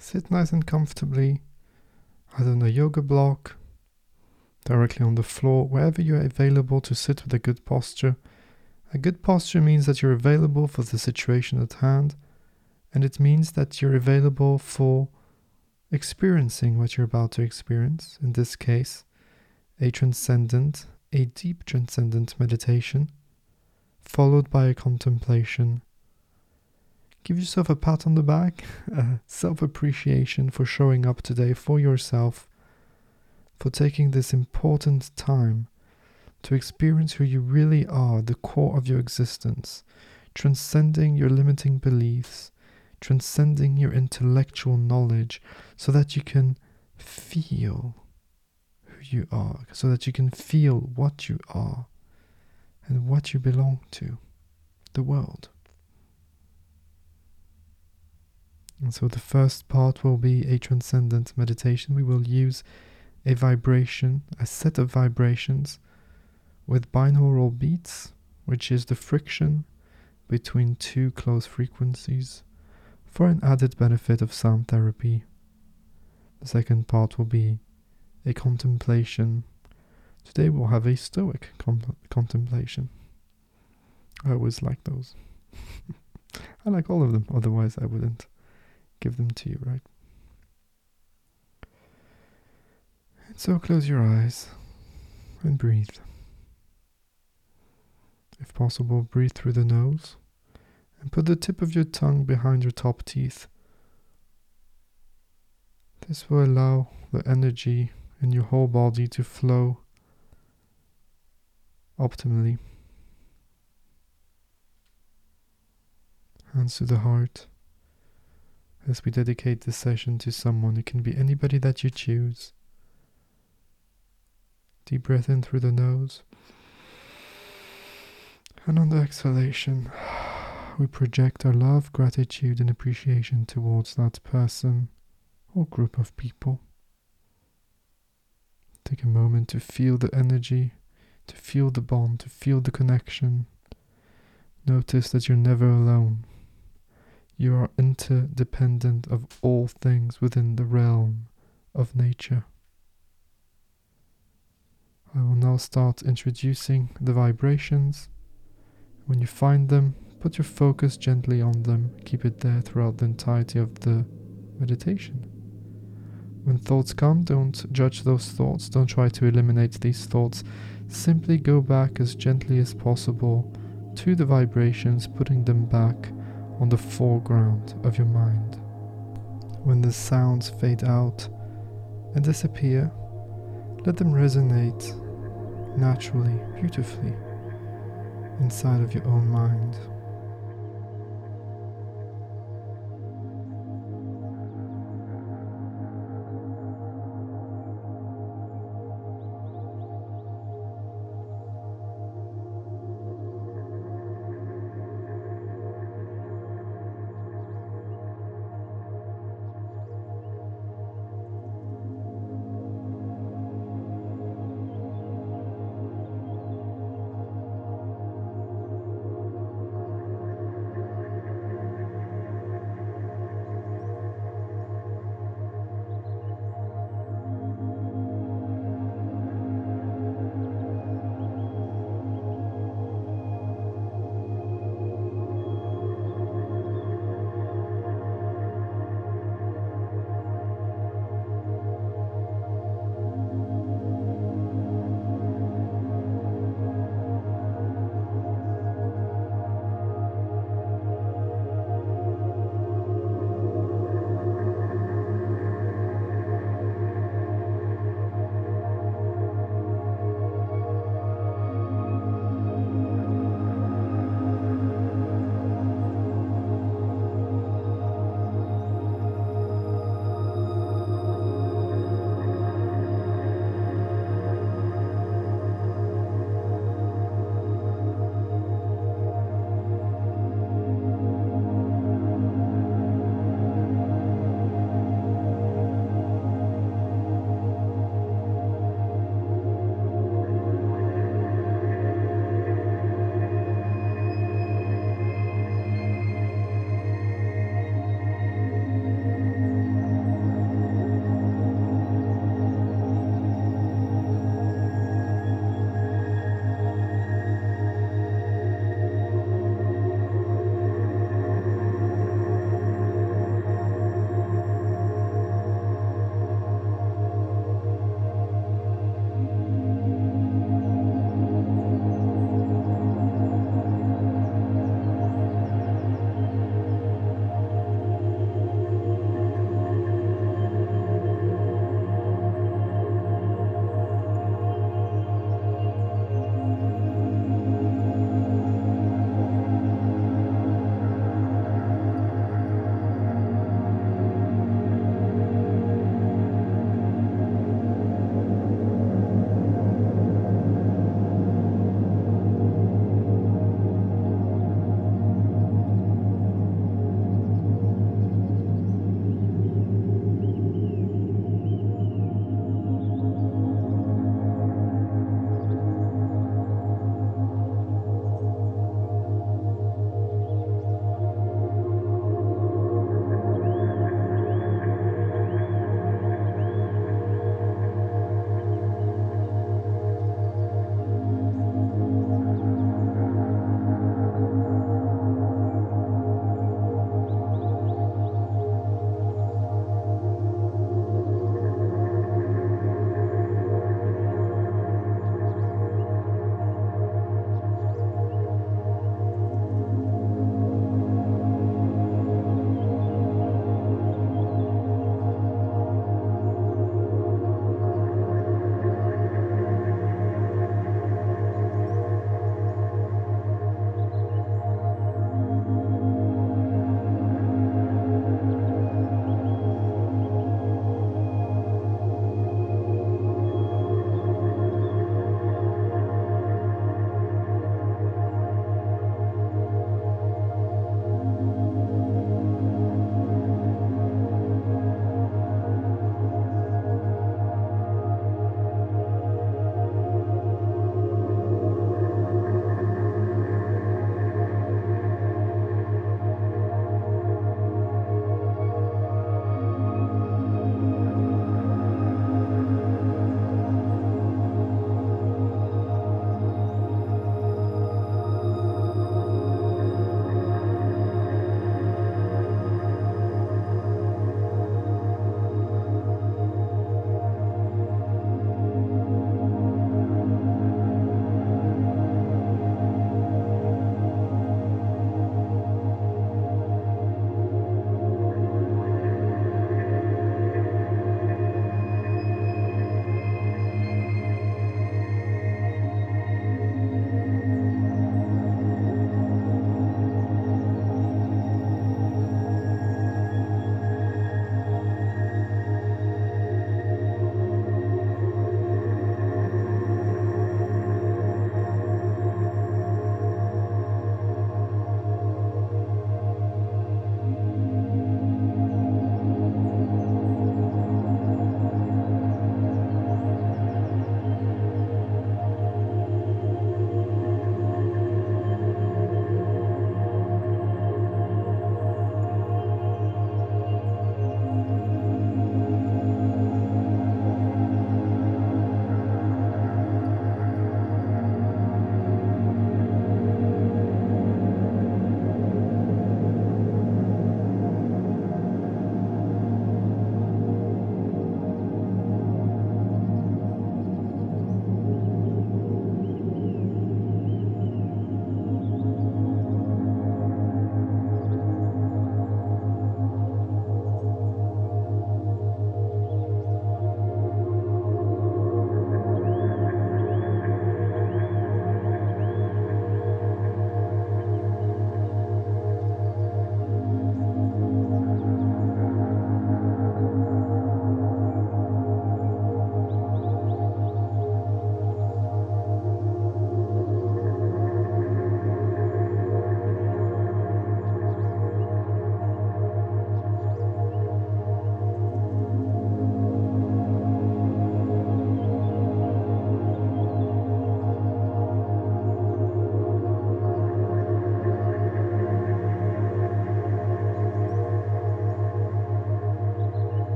Sit nice and comfortably, either on a yoga block, directly on the floor, wherever you are available to sit with a good posture. A good posture means that you're available for the situation at hand, and it means that you're available for experiencing what you're about to experience, in this case, a deep transcendent meditation, followed by a contemplation. Give yourself a pat on the back, a self-appreciation for showing up today for yourself, for taking this important time to experience who you really are, the core of your existence, transcending your limiting beliefs, transcending your intellectual knowledge, so that you can feel who you are, so that you can feel what you are and what you belong to, the world. And so the first part will be a transcendent meditation. We will use a vibration, a set of vibrations with binaural beats, which is the friction between two close frequencies, for an added benefit of sound therapy. The second part will be a contemplation. Today we'll have a Stoic contemplation. I always like those. I like all of them, otherwise I wouldn't give them to you, right? And so close your eyes and breathe. If possible, breathe through the nose and put the tip of your tongue behind your top teeth. This will allow the energy in your whole body to flow optimally. Hands to the heart. As we dedicate this session to someone, it can be anybody that you choose. Deep breath in through the nose. And on the exhalation, we project our love, gratitude, and appreciation towards that person or group of people. Take a moment to feel the energy, to feel the bond, to feel the connection. Notice that you're never alone. You are interdependent of all things within the realm of nature. I will now start introducing the vibrations. When you find them, put your focus gently on them. Keep it there throughout the entirety of the meditation. When thoughts come, don't judge those thoughts. Don't try to eliminate these thoughts. Simply go back as gently as possible to the vibrations, putting them back on the foreground of your mind. When the sounds fade out, and disappear, let them resonate naturally, beautifully, inside of your own mind.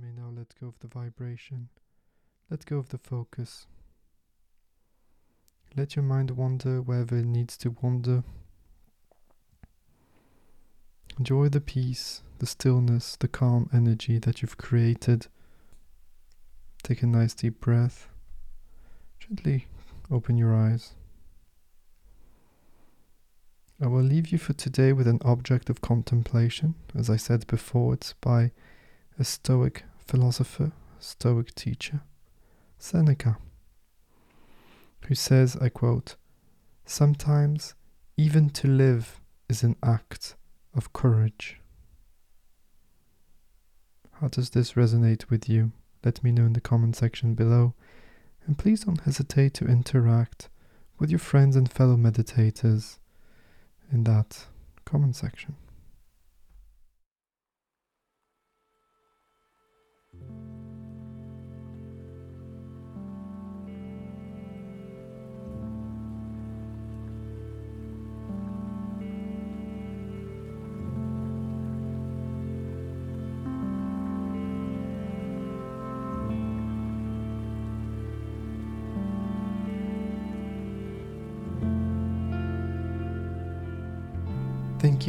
You may now let go of the vibration. Let go of the focus. Let your mind wander wherever it needs to wander. Enjoy the peace, the stillness, the calm energy that you've created. Take a nice deep breath. Gently open your eyes. I will leave you for today with an object of contemplation. As I said before, it's by a Stoic philosopher, Stoic teacher, Seneca, who says, I quote, "Sometimes even to live is an act of courage." How does this resonate with you? Let me know in the comment section below. And please don't hesitate to interact with your friends and fellow meditators in that comment section. Thank